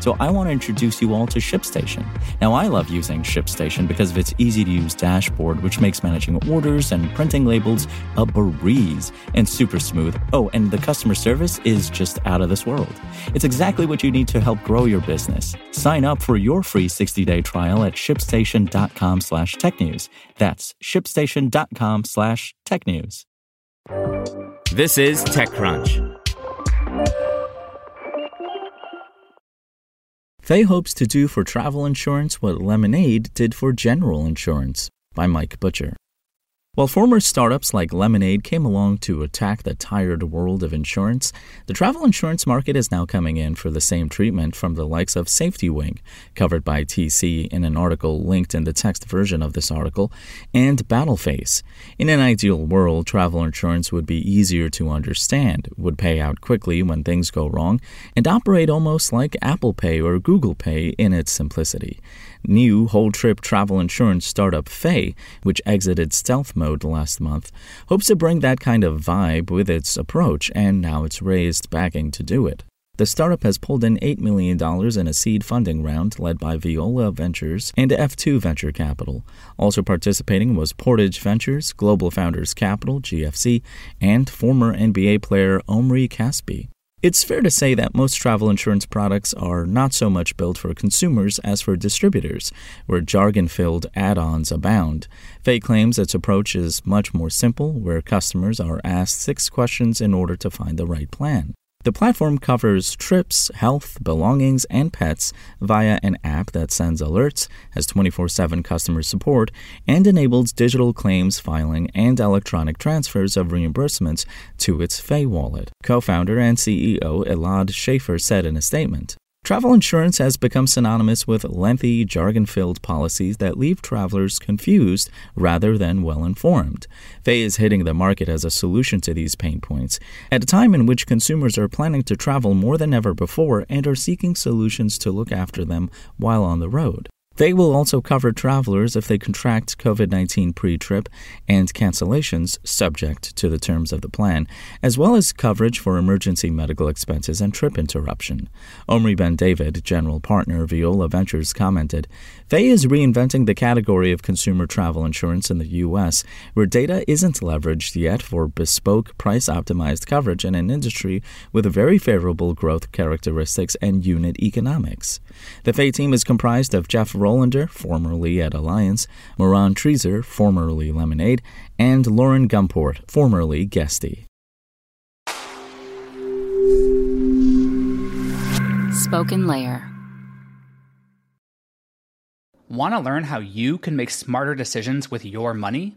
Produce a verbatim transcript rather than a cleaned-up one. So I want to introduce you all to ShipStation. Now, I love using ShipStation because of its easy-to-use dashboard, which makes managing orders and printing labels a breeze and super smooth. Oh, and the customer service is just out of this world. It's exactly what you need to help grow your business. Sign up for your free sixty-day trial at ShipStation.com slash tech news. That's ShipStation.com slash tech news. This is TechCrunch. Faye hopes to do for travel insurance what Lemonade did for general insurance, by Mike Butcher. While former startups like Lemonade came along to attack the tired world of insurance, the travel insurance market is now coming in for the same treatment from the likes of Safetywing, covered by T C in an article linked in the text version of this article, and Battleface. In an ideal world, travel insurance would be easier to understand, would pay out quickly when things go wrong, and operate almost like Apple Pay or Google Pay in its simplicity. New whole-trip travel insurance startup Faye, which exited stealth mode last month, hopes to bring that kind of vibe with its approach, and now it's raised backing to do it. The startup has pulled in eight million dollars in a seed funding round led by Viola Ventures and F two Venture Capital. Also participating was Portage Ventures, Global Founders Capital, G F C, and former N B A player Omri Casspi. It's fair to say that most travel insurance products are not so much built for consumers as for distributors, where jargon-filled add-ons abound. Faye claims its approach is much more simple, where customers are asked six questions in order to find the right plan. The platform covers trips, health, belongings, and pets via an app that sends alerts, has twenty-four seven customer support, and enables digital claims filing and electronic transfers of reimbursements to its Faye wallet. Co-founder and C E O Elad Schaefer said in a statement, "Travel insurance has become synonymous with lengthy, jargon-filled policies that leave travelers confused rather than well-informed. Faye is hitting the market as a solution to these pain points, at a time in which consumers are planning to travel more than ever before and are seeking solutions to look after them while on the road. They will also cover travelers if they contract covid nineteen pre-trip and cancellations subject to the terms of the plan, as well as coverage for emergency medical expenses and trip interruption." Omri Ben-David, general partner Viola Ventures, commented, "Faye is reinventing the category of consumer travel insurance in the U S, where data isn't leveraged yet for bespoke, price-optimized coverage in an industry with very favorable growth characteristics and unit economics." The Faye team is comprised of Jeff Rolander, formerly at Alliance, Moran Treaser, formerly Lemonade, and Lauren Gumport, formerly Guesty. Spoken Layer. Want to learn how you can make smarter decisions with your money?